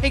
Hey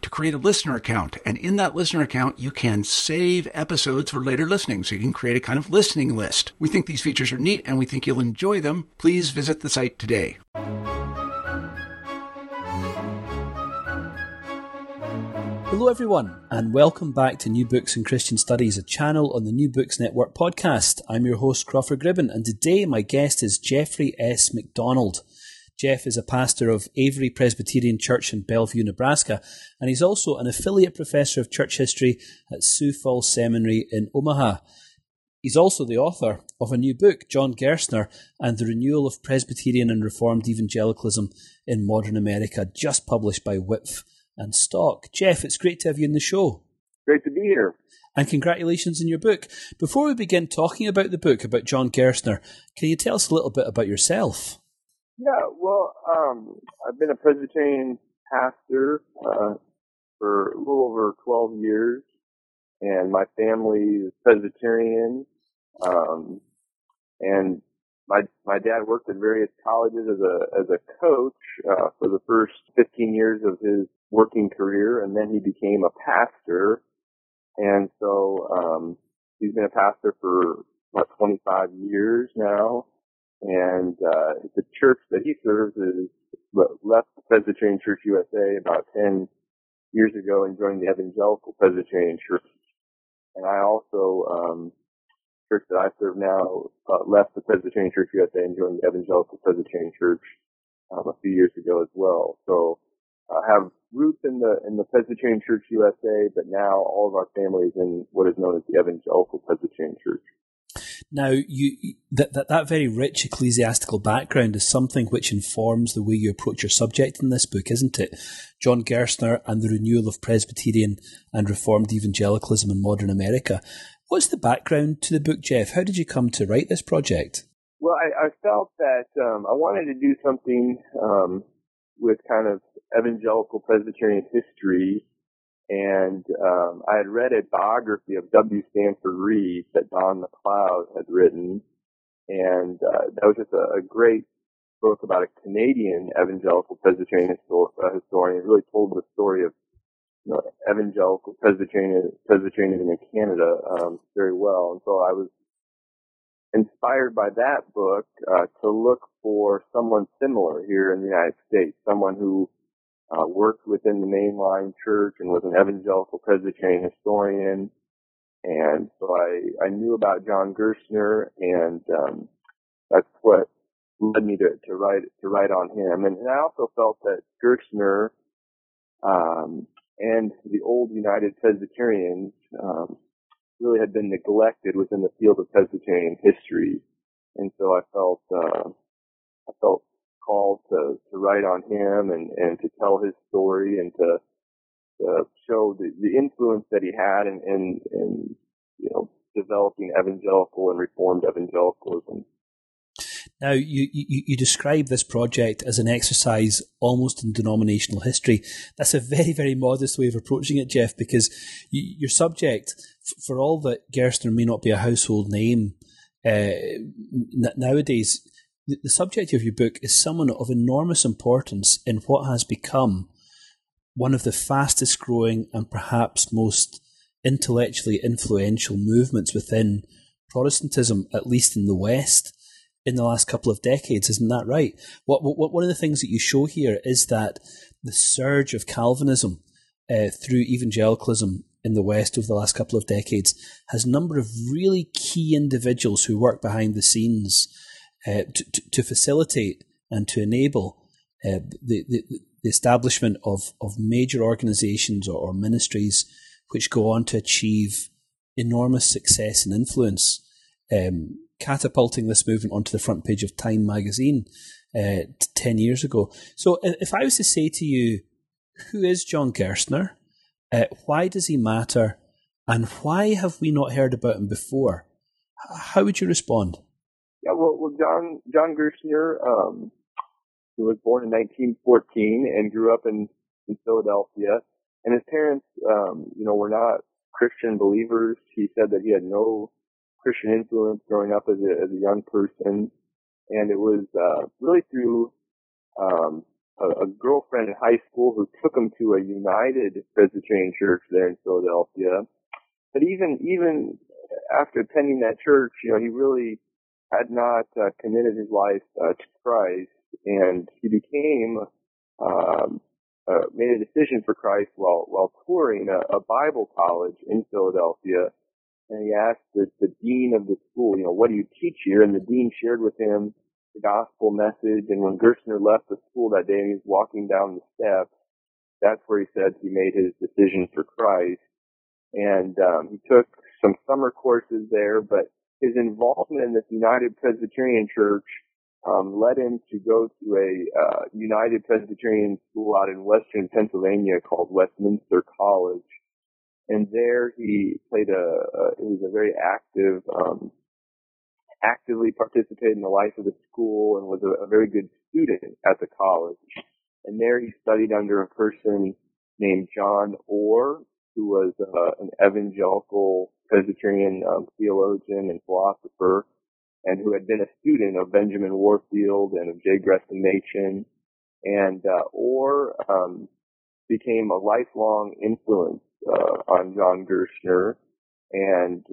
to create a listener account. And in that listener account, you can save episodes for later listening. So you can create a kind of listening list. We think these features are neat and we think you'll enjoy them. Please visit the site today. Hello everyone, and welcome back to New Books in Christian Studies, a channel on the New Books Network podcast. I'm your host, Crawford Gribben, and today my guest is Jeffrey S. MacDonald. Jeff is a pastor of Avery Presbyterian Church in Bellevue, Nebraska, and he's also an affiliate professor of church history at Sioux Falls Seminary in Omaha. He's also the author of a new book, John Gerstner and the Renewal of Presbyterian and Reformed Evangelicalism in Modern America, just published by WIPF and Stock. Jeff, it's great to have you on the show. Great to be here. And congratulations on your book. Before we begin talking about the book, about John Gerstner, can you tell us a little bit about yourself? Yeah, well, I've been a Presbyterian pastor for a little over 12 years, and my family is Presbyterian. And my dad worked at various colleges as a coach for the first 15 years of his working career, and then he became a pastor. And so he's been a pastor for about 25 years now. And the church that he serves is left Presbyterian Church USA about 10 years ago and joined the Evangelical Presbyterian Church. And I also, church that I serve now, left the Presbyterian Church USA and joined the Evangelical Presbyterian Church a few years ago as well. So I have roots in the Presbyterian Church USA, but now all of our family is in what is known as the Evangelical Presbyterian Church. Now, that very rich ecclesiastical background is something which informs the way you approach your subject in this book, isn't it? John Gerstner and the Renewal of Presbyterian and Reformed Evangelicalism in Modern America. What's the background to the book, Jeff? How did you come to write this project? Well, I felt that I wanted to do something with kind of evangelical Presbyterian history. And I had read a biography of W. Stanford Reed that Don McLeod had written, and that was just a great book about a Canadian evangelical Presbyterian historian. It really told the story of evangelical Presbyterianism in Canada very well. And so I was inspired by that book to look for someone similar here in the United States, someone who worked within the mainline church and was an evangelical Presbyterian historian. And so I knew about John Gerstner, and that's what led me to write on him. And I also felt that Gerstner and the old United Presbyterians really had been neglected within the field of Presbyterian history. And so I felt called to write on him and to tell his story and to show the influence that he had in developing evangelical and reformed evangelicalism. Now, you describe this project as an exercise almost in denominational history. That's a very, very modest way of approaching it, Jeff, because your subject, for all that Gerstner may not be a household name nowadays, The subject of your book is someone of enormous importance in what has become one of the fastest growing and perhaps most intellectually influential movements within Protestantism, at least in the West, in the last couple of decades. Isn't that right? What one of the things that you show here is that the surge of Calvinism through evangelicalism in the West over the last couple of decades has a number of really key individuals who work behind the scenes to facilitate and to enable the establishment of major organizations or ministries which go on to achieve enormous success and influence, catapulting this movement onto the front page of Time magazine 10 years ago. So if I was to say to you, who is John Gerstner? Why does he matter? And why have we not heard about him before? How would you respond? Yeah, well, John Gerstner, he was born in 1914 and grew up in Philadelphia. And his parents, were not Christian believers. He said that he had no Christian influence growing up as a young person. And it was really through a girlfriend in high school who took him to a United Presbyterian Church there in Philadelphia. But even after attending that church, he really had not committed his life to Christ. And he became... made a decision for Christ while touring a Bible college in Philadelphia. And he asked the dean of the school, what do you teach here? And the dean shared with him the gospel message. And when Gerstner left the school that day and he was walking down the steps, that's where he said he made his decision for Christ. And he took some summer courses there, but his involvement in this United Presbyterian Church led him to go to a United Presbyterian school out in western Pennsylvania called Westminster College. And there he was a very active, actively participated in the life of the school and was a very good student at the college. And there he studied under a person named John Orr, who was an evangelical Presbyterian theologian and philosopher, and who had been a student of Benjamin Warfield and of J. Gresham Machen, and Orr became a lifelong influence on John Gerstner. And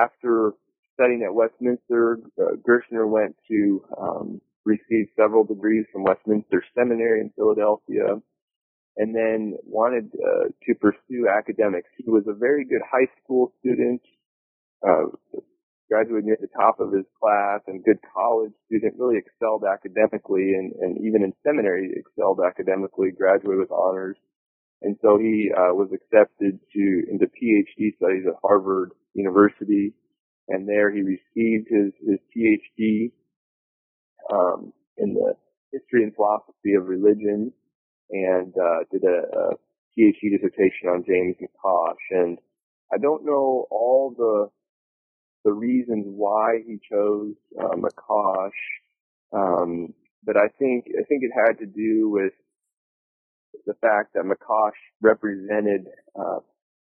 after studying at Westminster, Gerstner went to receive several degrees from Westminster Seminary in Philadelphia, and then wanted to pursue academics. He was a very good high school student, graduated near the top of his class, and good college student, really excelled academically, and even in seminary excelled academically, graduated with honors. And so he was accepted into PhD studies at Harvard University, and there he received his PhD in the history and philosophy of religion, and did a PhD dissertation on James McCosh. And I don't know all the reasons why he chose McCosh, but I think it had to do with the fact that McCosh represented,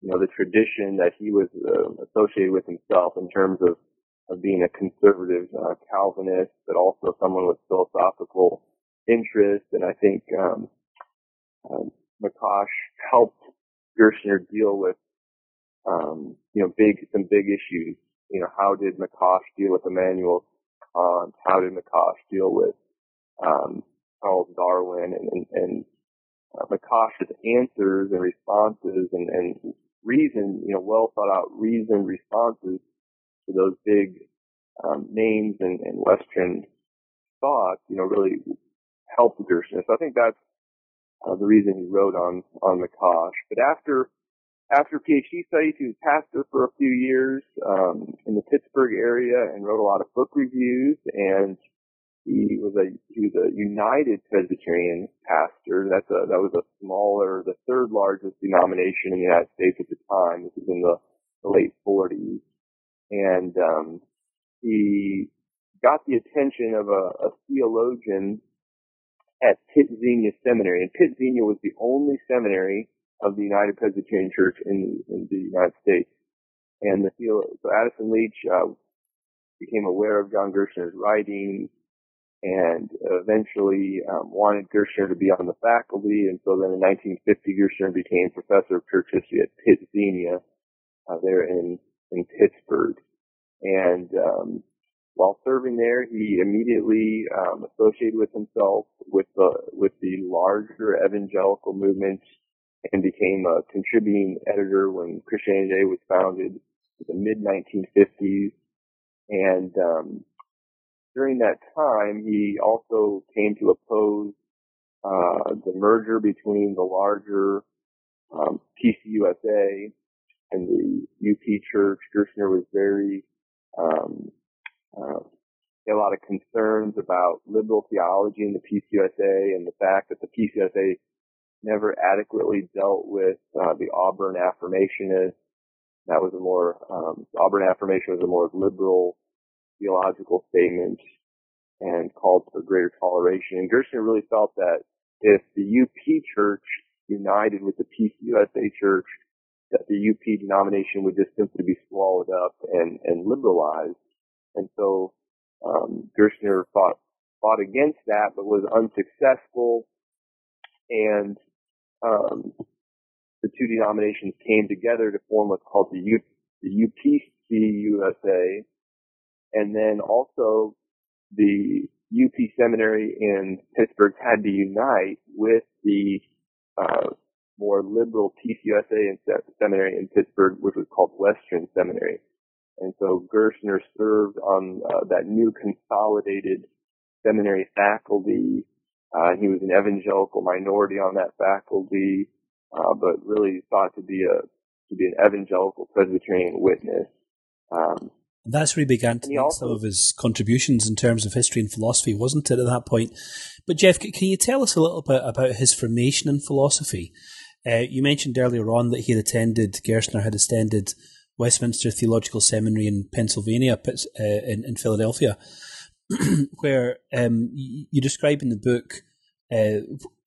the tradition that he was associated with himself in terms of being a conservative Calvinist, but also someone with philosophical interest. And I think McCosh helped Gerstner deal with some big issues. How did McCosh deal with Immanuel Kant? How did McCosh deal with Charles Darwin? And McCosh's answers and responses and reason, well thought out reasoned responses to those big names and Western thought, really helped Gerstner. So I think that's the reason he wrote on McCosh. But after PhD studies, he was pastor for a few years in the Pittsburgh area and wrote a lot of book reviews. And he was a United Presbyterian pastor. That was a smaller, the third largest denomination in the United States at the time. This was in the late 40s, and he got the attention of a theologian at Pitt Xenia Seminary, and Pitt Xenia was the only seminary of the United Presbyterian Church in the United States. And so Addison Leach became aware of John Gerstner's writings and eventually wanted Gerstner to be on the faculty. And so then in 1950, Gerstner became professor of church history at Pitt Xenia there in Pittsburgh. And while serving there, he immediately associated with himself with the larger evangelical movement and became a contributing editor when Christianity Today was founded in the mid-1950s. And during that time, he also came to oppose the merger between the larger PCUSA and the UP Church. Gerstner was very had a lot of concerns about liberal theology in the PCUSA and the fact that the PCUSA never adequately dealt with the Auburn Affirmationists. That was a more the Auburn Affirmation was a more liberal theological statement and called for greater toleration. And Gerstner really felt that if the UP Church united with the PCUSA Church, that the UP denomination would just simply be swallowed up and liberalized. And so Gerstner fought against that, but was unsuccessful. And the two denominations came together to form what's called the UPCUSA, and then also the UP Seminary in Pittsburgh had to unite with the more liberal PCUSA seminary in Pittsburgh, which was called Western Seminary. And so Gerstner served on that new consolidated seminary faculty. He was an evangelical minority on that faculty, but really thought to be an evangelical Presbyterian witness. And that's where he began to make some of his contributions in terms of history and philosophy, wasn't it, at that point? But Jeff, can you tell us a little bit about his formation in philosophy? You mentioned earlier on that he had attended Westminster Theological Seminary in Pennsylvania, in Philadelphia, where you describe in the book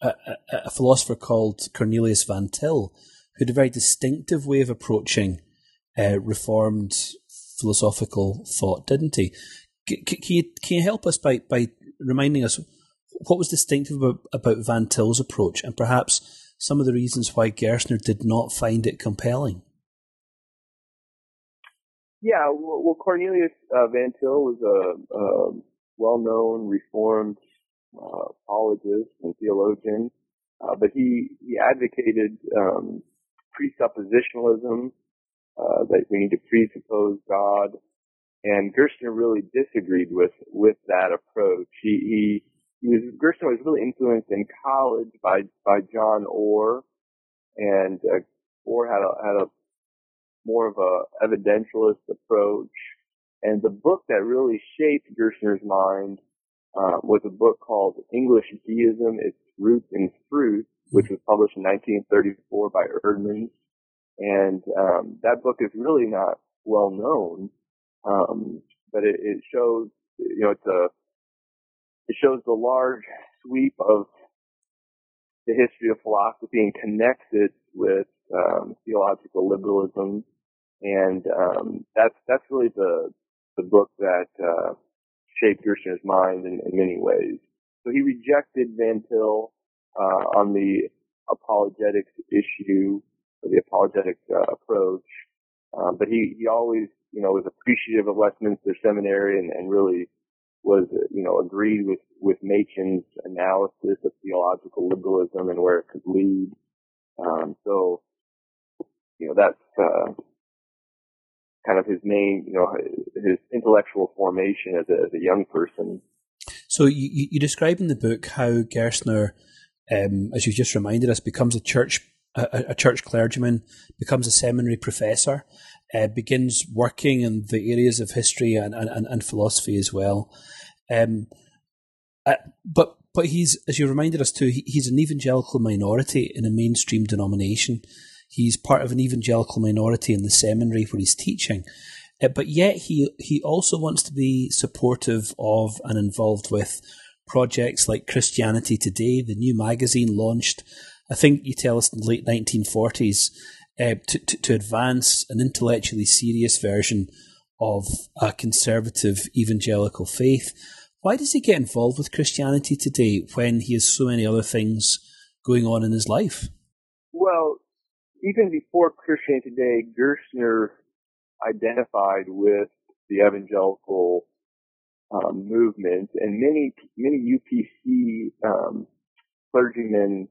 a philosopher called Cornelius Van Til, who had a very distinctive way of approaching Reformed philosophical thought, didn't he? Can you help us by reminding us what was distinctive about Van Til's approach and perhaps some of the reasons why Gerstner did not find it compelling? Yeah, well, Cornelius Van Til was a well-known Reformed apologist and theologian, but he advocated presuppositionalism, that we need to presuppose God, and Gerstner really disagreed with that approach. Gerstner was really influenced in college by John Orr, and Orr had a more of a evidentialist approach. And the book that really shaped Gerstner's mind was a book called English Deism, Its Roots and Fruits, which was published in 1934 by Erdman. And that book is really not well known, but it shows, you know, it shows the large sweep of the history of philosophy and connects it with theological liberalism. And that's really the book that shaped Gerstner's mind in many ways. So he rejected Van Til on the apologetics issue, or the apologetic approach, but he always, you know, was appreciative of Westminster Seminary and really was, you know, agreed with Machen's analysis of theological liberalism and where it could lead. So, you know, that's kind of his main, you know, his intellectual formation as a young person. So you describe in the book how Gerstner, as you've just reminded us, becomes a church clergyman, becomes a seminary professor, begins working in the areas of history and philosophy as well. But he's, as you reminded us too, he's an evangelical minority in a mainstream denomination. He's part of an evangelical minority in the seminary where he's teaching, but yet he also wants to be supportive of and involved with projects like Christianity Today, the new magazine launched, I think you tell us, in the late 1940s, to advance an intellectually serious version of a conservative evangelical faith. Why does he get involved with Christianity Today when he has so many other things going on in his life? Well, even before Christianity Today, Gerstner identified with the evangelical movement, and many UPC clergymen,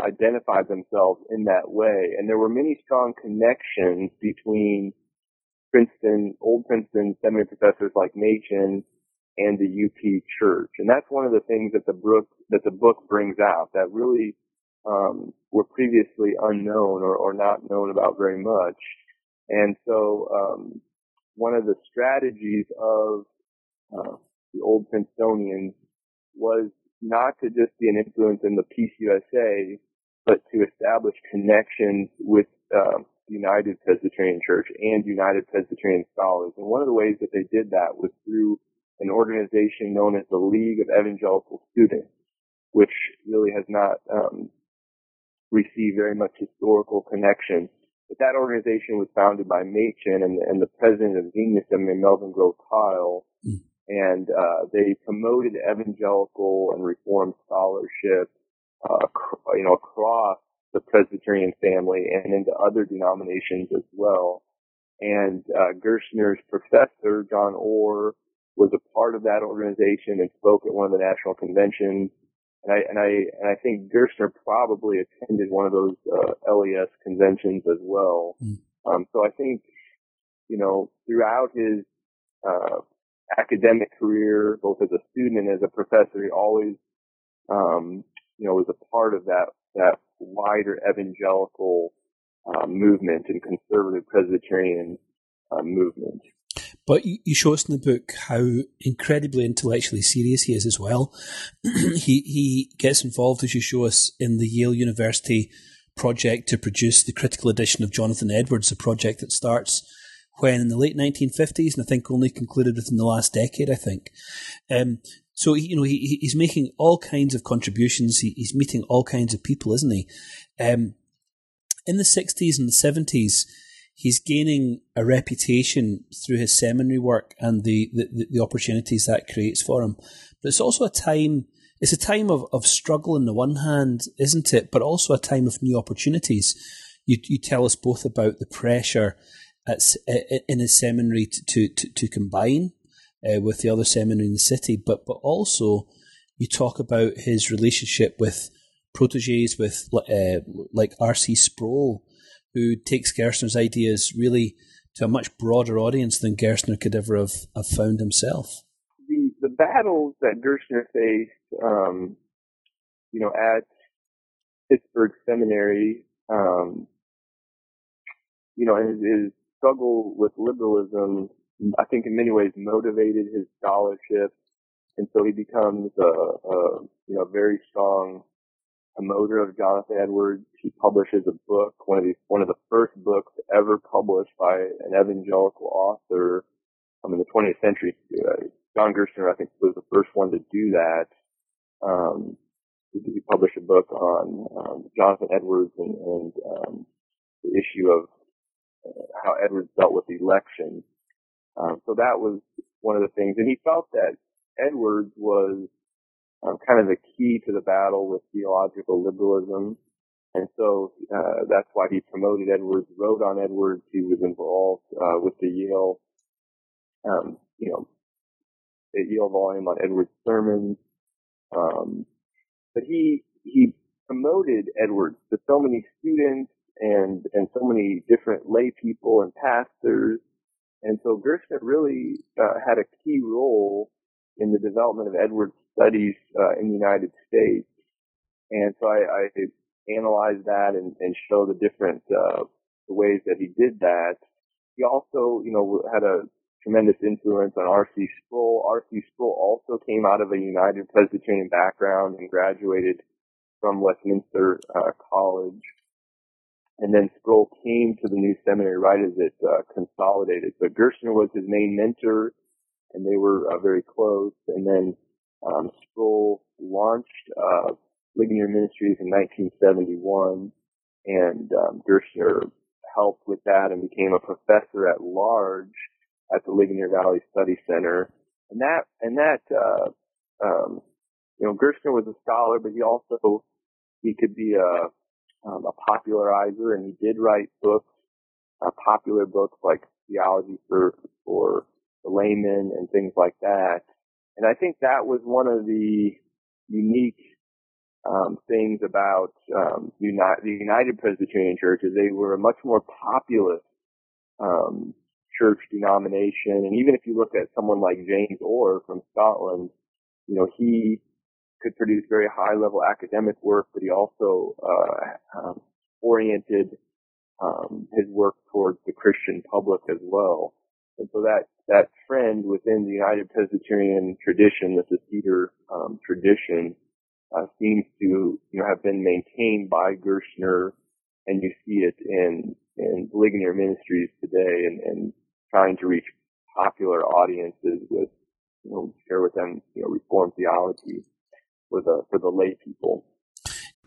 identified themselves in that way. And there were many strong connections between old Princeton seminary professors like Machen and the UP Church. And that's one of the things that the book brings out that really were previously unknown or not known about very much. And so one of the strategies of the old Princetonians was not to just be an influence in the PCUSA, but to establish connections with United Presbyterian Church and United Presbyterian Scholars. And one of the ways that they did that was through an organization known as the League of Evangelical Students, which really has not received very much historical connection. But that organization was founded by Machen and the president of Zenith Seminary, Melvin Grove Kyle, and they promoted evangelical and reformed scholarship, across the Presbyterian family and into other denominations as well. And Gerstner's professor, John Orr, was a part of that organization and spoke at one of the national conventions. And I think Gerstner probably attended one of those LES conventions as well. So I think, throughout his academic career, both as a student and as a professor, he always, was a part of that wider evangelical movement and conservative Presbyterian movement. But you show us in the book how incredibly intellectually serious he is as well. He gets involved, as you show us, in the Yale University project to produce the critical edition of Jonathan Edwards, a project that starts when in the late 1950s, and I think only concluded within the last decade, I think. So, he's making all kinds of contributions. He's meeting all kinds of people, isn't he? In the 60s and the 70s, he's gaining a reputation through his seminary work and the opportunities that creates for him. But it's also a time of struggle on the one hand, isn't it? But also a time of new opportunities. You tell us both about the pressure in his seminary to combine with the other seminary in the city, but also you talk about his relationship with proteges, with like R.C. Sproul, who takes Gerstner's ideas really to a much broader audience than Gerstner could ever have found himself. The battles that Gerstner faced, at Pittsburgh Seminary, his struggle with liberalism, I think in many ways motivated his scholarship, and so he becomes a very strong promoter of Jonathan Edwards. He publishes a book, one of the first books ever published by an evangelical author in the 20th century. John Gerstner, I think, was the first one to do that. He published a book on Jonathan Edwards and the issue of how Edwards dealt with election. So that was one of the things. And he felt that Edwards was kind of the key to the battle with theological liberalism. And so that's why he promoted Edwards, wrote on Edwards. He was involved with the Yale, the Yale volume on Edwards' sermons. But he promoted Edwards to so many students and so many different lay people and pastors. And so Gerstner really had a key role in the development of Edwards' studies in the United States. And so I analyzed that and show the different ways that he did that. He also, had a tremendous influence on R.C. Sproul. R.C. Sproul also came out of a United Presbyterian background and graduated from Westminster College. And then Sproul came to the new seminary right as it consolidated. But Gerstner was his main mentor, and they were very close. And then Sproul launched Ligonier Ministries in 1971, and Gerstner helped with that and became a professor at large at the Ligonier Valley Study Center. And Gerstner was a scholar, but he could be a popularizer, and he did write books, popular books like Theology for the Layman and things like that. And I think that was one of the unique things about the United Presbyterian Church, is they were a much more populous church denomination. And even if you look at someone like James Orr from Scotland, he could produce very high-level academic work, but he also oriented his work towards the Christian public as well. And so that trend within the United Presbyterian tradition, the Cedar tradition, seems to have been maintained by Gerstner, and you see it in Ligonier Ministries today, and trying to reach popular audiences with share with them Reformed theology for the lay people.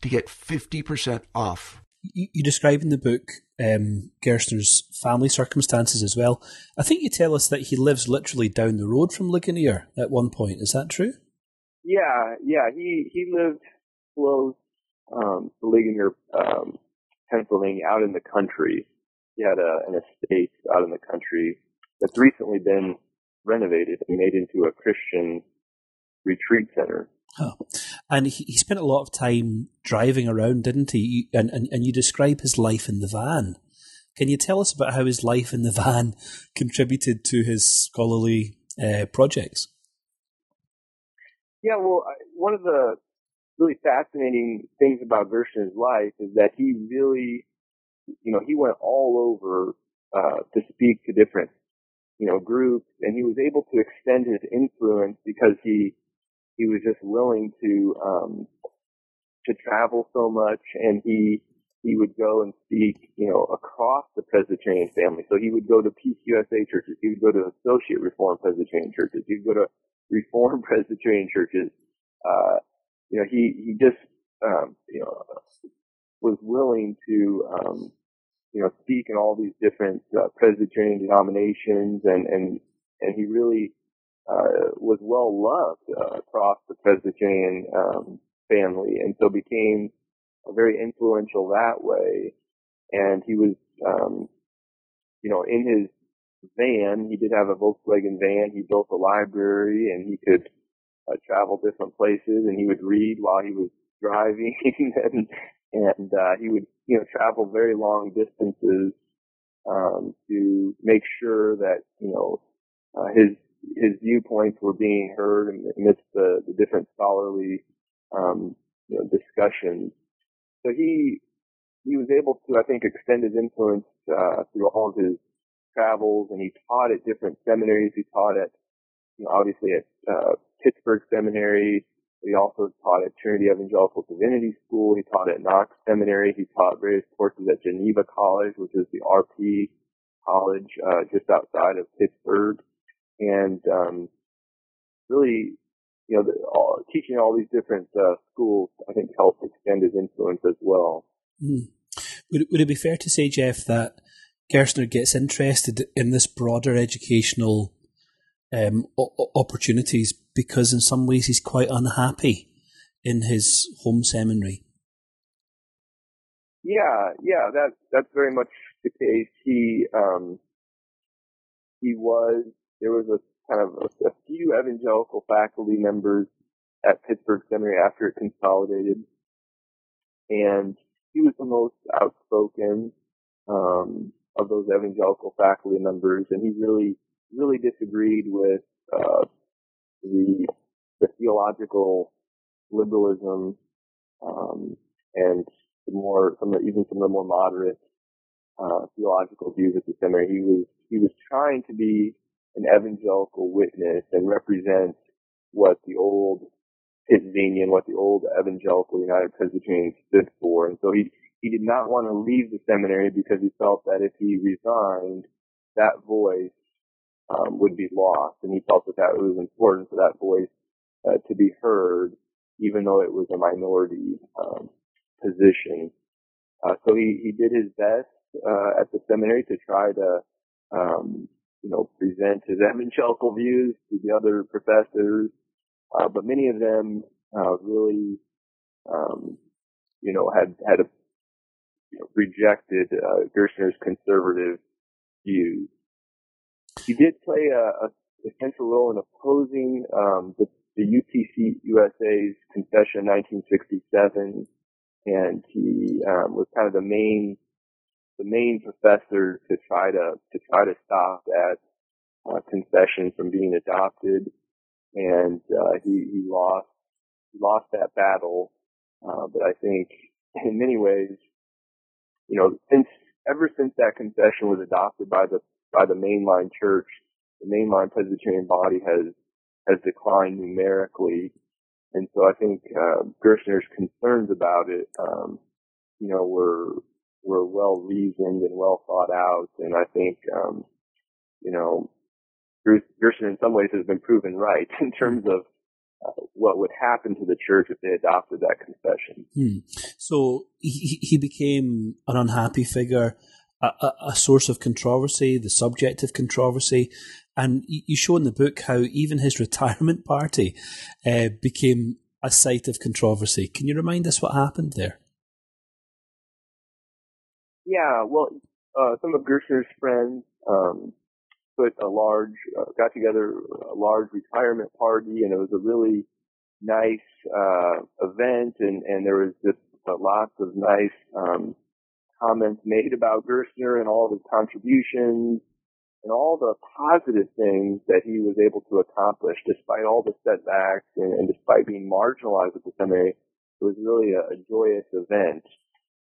to get 50% off. You describe in the book Gerstner's family circumstances as well. I think you tell us that he lives literally down the road from Ligonier at one point. Is that true? Yeah. He lived close to Ligonier, Pennsylvania, out in the country. He had an estate out in the country that's recently been renovated and made into a Christian retreat center. Oh. And he spent a lot of time driving around, didn't he? And you describe his life in the van. Can you tell us about how his life in the van contributed to his scholarly projects? Yeah, well, one of the really fascinating things about Gerstner's life is that he really, he went all over to speak to different, groups, and he was able to extend his influence because he was just willing to travel so much, and he would go and speak, across the Presbyterian family. So he would go to PCUSA churches, he would go to Associate Reformed Presbyterian churches, he'd go to Reformed Presbyterian churches. He just was willing to speak in all these different Presbyterian denominations, and he really was well loved across the Presbyterian family, and so became very influential that way. And he was, in his van, he did have a Volkswagen van. He built a library, and he could travel different places, and he would read while he was driving, and he would, travel very long distances to make sure that his viewpoints were being heard amidst the different scholarly, discussions. So he was able to, I think, extend his influence, through all of his travels, and he taught at different seminaries. He taught at, obviously at, Pittsburgh Seminary. He also taught at Trinity Evangelical Divinity School. He taught at Knox Seminary. He taught various courses at Geneva College, which is the RP college, just outside of Pittsburgh. And really, teaching all these different schools, I think, helped extend his influence as well. Mm. Would it be fair to say, Jeff, that Gerstner gets interested in this broader educational opportunities because in some ways he's quite unhappy in his home seminary? Yeah, that's very much the case. He was there was a few evangelical faculty members at Pittsburgh Seminary after it consolidated, and he was the most outspoken of those evangelical faculty members, and he really disagreed with the theological liberalism and some of the more moderate theological views at the seminary. He was trying to be an evangelical witness and represent what the old Pittsburghian, what the old Evangelical United Presbyterian stood for. And so he did not want to leave the seminary because he felt that if he resigned, that voice would be lost. And he felt that it was important for that voice to be heard, even though it was a minority position. So he did his best at the seminary to try to present his evangelical views to the other professors, but many of them really rejected Gerstner's conservative views. He did play a central role in opposing the UPC USA's Confession 1967, and he was kind of the main professor to try to stop that confession from being adopted, and he lost that battle. But I think in many ways, ever since that confession was adopted by the mainline church, the mainline Presbyterian body has declined numerically, and so I think Gerstner's concerns about it, were well reasoned and well thought out, and I think, Gerstner in some ways has been proven right in terms of what would happen to the church if they adopted that confession. So he became an unhappy figure, a source of controversy, the subject of controversy, and you show in the book how even his retirement party became a site of controversy. Can you remind us what happened there? Yeah, well, some of Gerstner's friends got together a large retirement party, and it was a really nice event, and there was just lots of nice comments made about Gerstner and all of his contributions and all the positive things that he was able to accomplish despite all the setbacks and despite being marginalized at the seminary. It was really a joyous event.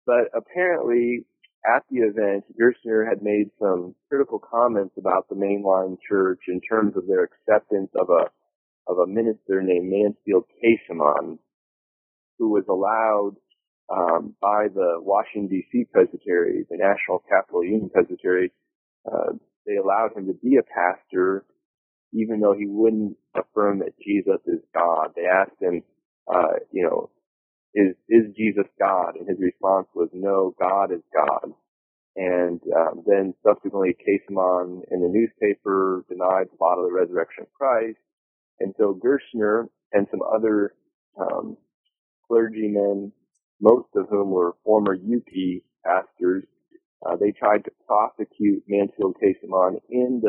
But apparently, at the event, Gerstner had made some critical comments about the mainline church in terms of their acceptance of a minister named Mansfield Kaseman, who was allowed by the Washington, D.C. Presbytery, the National Capital Union Presbytery. They allowed him to be a pastor, even though he wouldn't affirm that Jesus is God. They asked him, is Jesus God? And his response was, no, God is God. And then subsequently, Kaseman in the newspaper denied the bodily resurrection of Christ. And so Gerstner and some other clergymen, most of whom were former UP pastors, they tried to prosecute Mansfield Kaseman in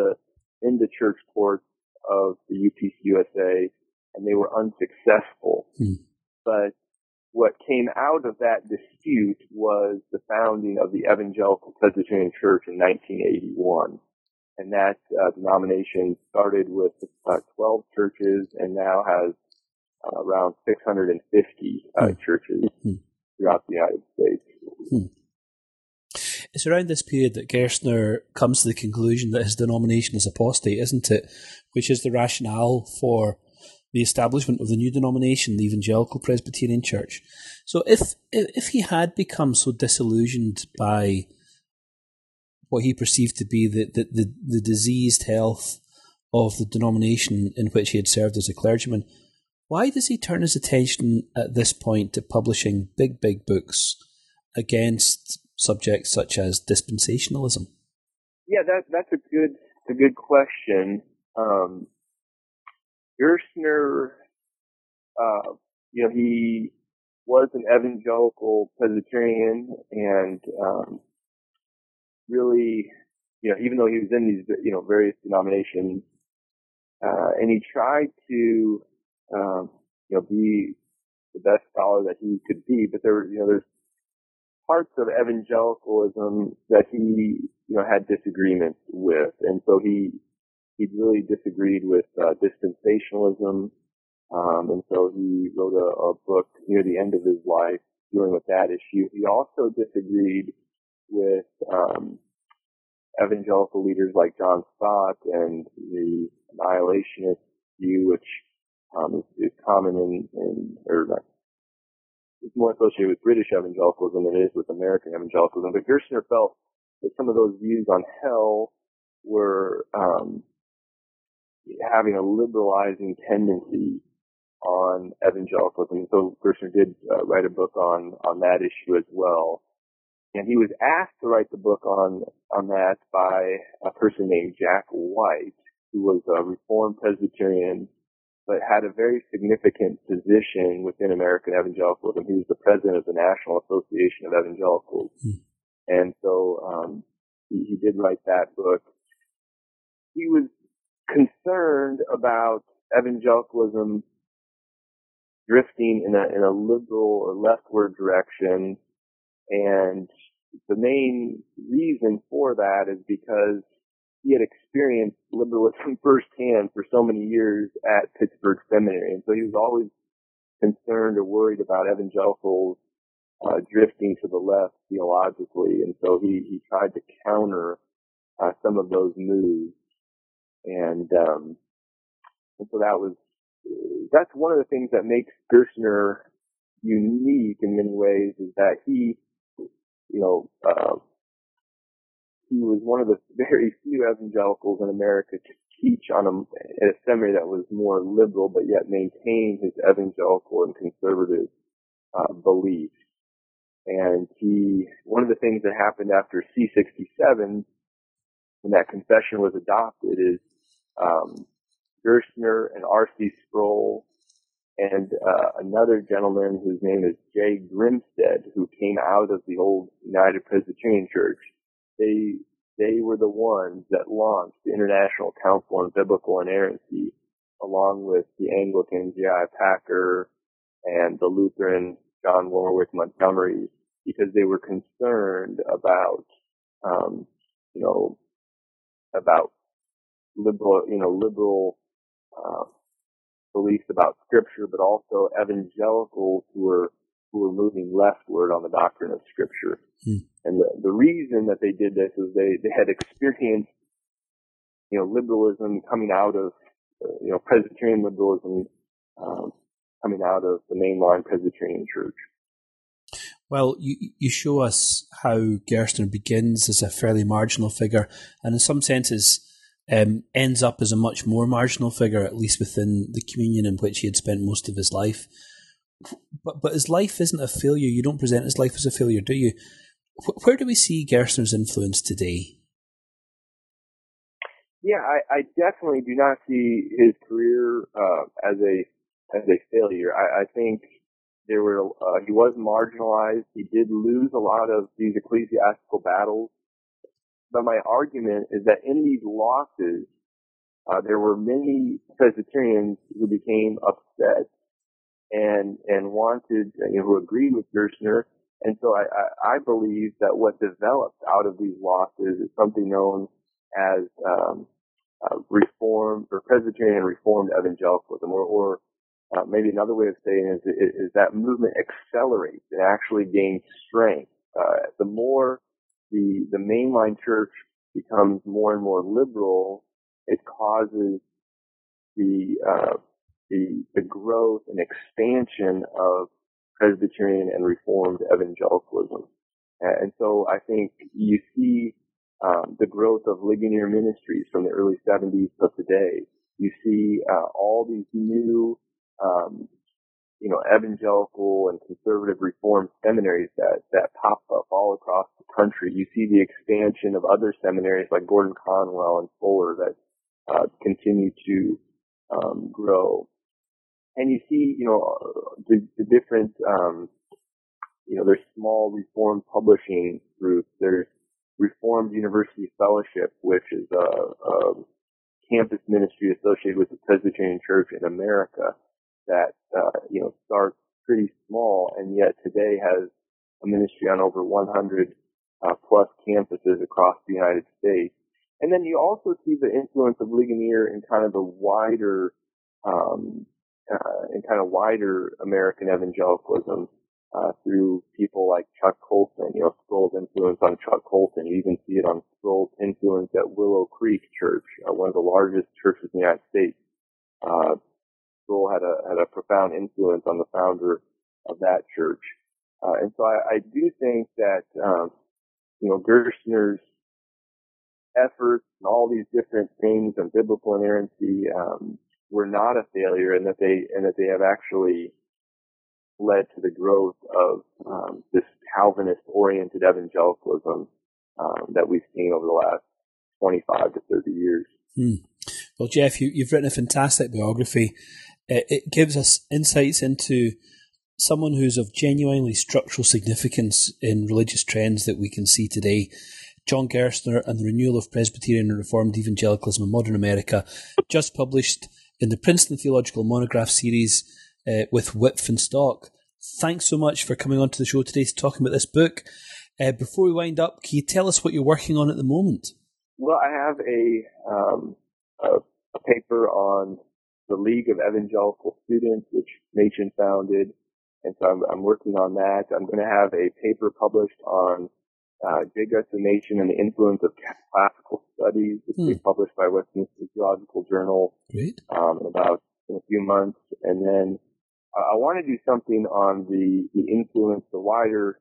the church courts of the UPC USA, and they were unsuccessful. But what came out of that dispute was the founding of the Evangelical Presbyterian Church in 1981. And that denomination started with 12 churches and now has around 650 churches throughout the United States. It's around this period that Gerstner comes to the conclusion that his denomination is apostate, isn't it? Which is the rationale for the establishment of the new denomination, the Evangelical Presbyterian Church. So if he had become so disillusioned by what he perceived to be the diseased health of the denomination in which he had served as a clergyman, why does he turn his attention at this point to publishing big books against subjects such as dispensationalism? Yeah, that's a good question. Gerstner, he was an evangelical Presbyterian, and really, even though he was in these various denominations, And he tried to, be the best scholar that he could be, but there were, there's parts of evangelicalism that he, had disagreements with. And so he really disagreed with, dispensationalism. And so he wrote a book near the end of his life dealing with that issue. He also disagreed with, evangelical leaders like John Stott and the annihilationist view, which is common it's more associated with British evangelicalism than it is with American evangelicalism. But Gerstner felt that some of those views on hell were having a liberalizing tendency on evangelicalism. So Gerstner did write a book on that issue as well. And he was asked to write the book on that by a person named Jack White, who was a Reformed Presbyterian, but had a very significant position within American evangelicalism. He was the president of the National Association of Evangelicals. And so, he did write that book. He was concerned about evangelicalism drifting in a liberal or leftward direction. And the main reason for that is because he had experienced liberalism firsthand for so many years at Pittsburgh Seminary. And so he was always concerned or worried about evangelicals drifting to the left theologically. And so he tried to counter some of those moves. And so that's one of the things that makes Gerstner unique in many ways, is that he was one of the very few evangelicals in America to teach at a seminary that was more liberal, but yet maintained his evangelical and conservative beliefs. And one of the things that happened after C67, when that confession was adopted, is Gerstner and R.C. Sproul and another gentleman whose name is J. Grimstead, who came out of the old United Presbyterian Church. They were the ones that launched the International Council on Biblical Inerrancy, along with the Anglican J.I. Packer and the Lutheran John Warwick Montgomery, because they were concerned about, about liberal, beliefs about Scripture, but also evangelicals who were moving leftward on the doctrine of Scripture. And the reason that they did this is they had experienced, liberalism coming out of, Presbyterian liberalism coming out of the mainline Presbyterian Church. Well, you show us how Gerstner begins as a fairly marginal figure, and in some senses ends up as a much more marginal figure, at least within the communion in which he had spent most of his life. But his life isn't a failure. You don't present his life as a failure, do you? Where do we see Gerstner's influence today? Yeah, I definitely do not see his career as a failure. I think there were he was marginalized. He did lose a lot of these ecclesiastical battles. But my argument is that in these losses, there were many Presbyterians who became upset and wanted, who agreed with Gerstner. And so I believe that what developed out of these losses is something known as Reformed or Presbyterian Reformed evangelicalism, or maybe another way of saying it is that movement accelerates and actually gains strength. The more the mainline church becomes more and more liberal, it causes the growth and expansion of Presbyterian and Reformed evangelicalism. And so I think you see the growth of Ligonier Ministries from the early 70s to today. You see all these new evangelical and conservative Reformed seminaries that pop up all across the country. You see the expansion of other seminaries like Gordon Conwell and Fuller that continue to grow. And you see, the different, there's small Reformed publishing groups. There's Reformed University Fellowship, which is a campus ministry associated with the Presbyterian Church in America that, starts pretty small and yet today has a ministry on over 100 plus campuses across the United States. And then you also see the influence of Ligonier in kind of the wider, American evangelicalism, through people like Chuck Colson, Sproul's influence on Chuck Colson. You even see it on Sproul's influence at Willow Creek Church, one of the largest churches in the United States. Sproul had a profound influence on the founder of that church. And so I do think that, Gerstner's efforts and all these different things and biblical inerrancy, were not a failure and that they have actually led to the growth of, this Calvinist-oriented evangelicalism, that we've seen over the last 25 to 30 years. Well, Jeff, you've written a fantastic biography. It gives us insights into someone who's of genuinely structural significance in religious trends that we can see today. John Gerstner and the Renewal of Presbyterian and Reformed Evangelicalism in Modern America, just published in the Princeton Theological Monograph Series with WIPF and Stock. Thanks so much for coming onto the show today to talk about this book. Before we wind up, can you tell us what you're working on at the moment? Well, I have a paper on the League of Evangelical Students, which Machen founded, and so I'm working on that. I'm going to have a paper published on J. Gresham Machen and the Influence of Classical Studies, which will be published by Westminster Theological Journal in about a few months. And then I want to do something on the wider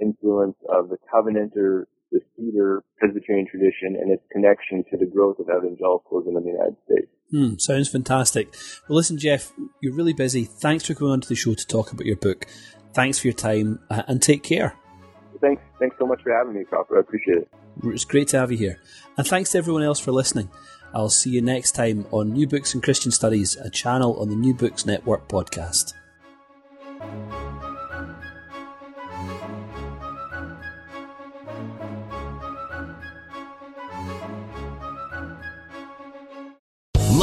influence of the Covenanter, the Cedar Presbyterian tradition and its connection to the growth of evangelicalism in the United States. Sounds fantastic. Well, listen, Jeff, you're really busy. Thanks for coming onto the show to talk about your book. Thanks for your time and take care. Thanks so much for having me, Crawford. I appreciate it. It's great to have you here. And thanks to everyone else for listening. I'll see you next time on New Books in Christian Studies, a channel on the New Books Network podcast.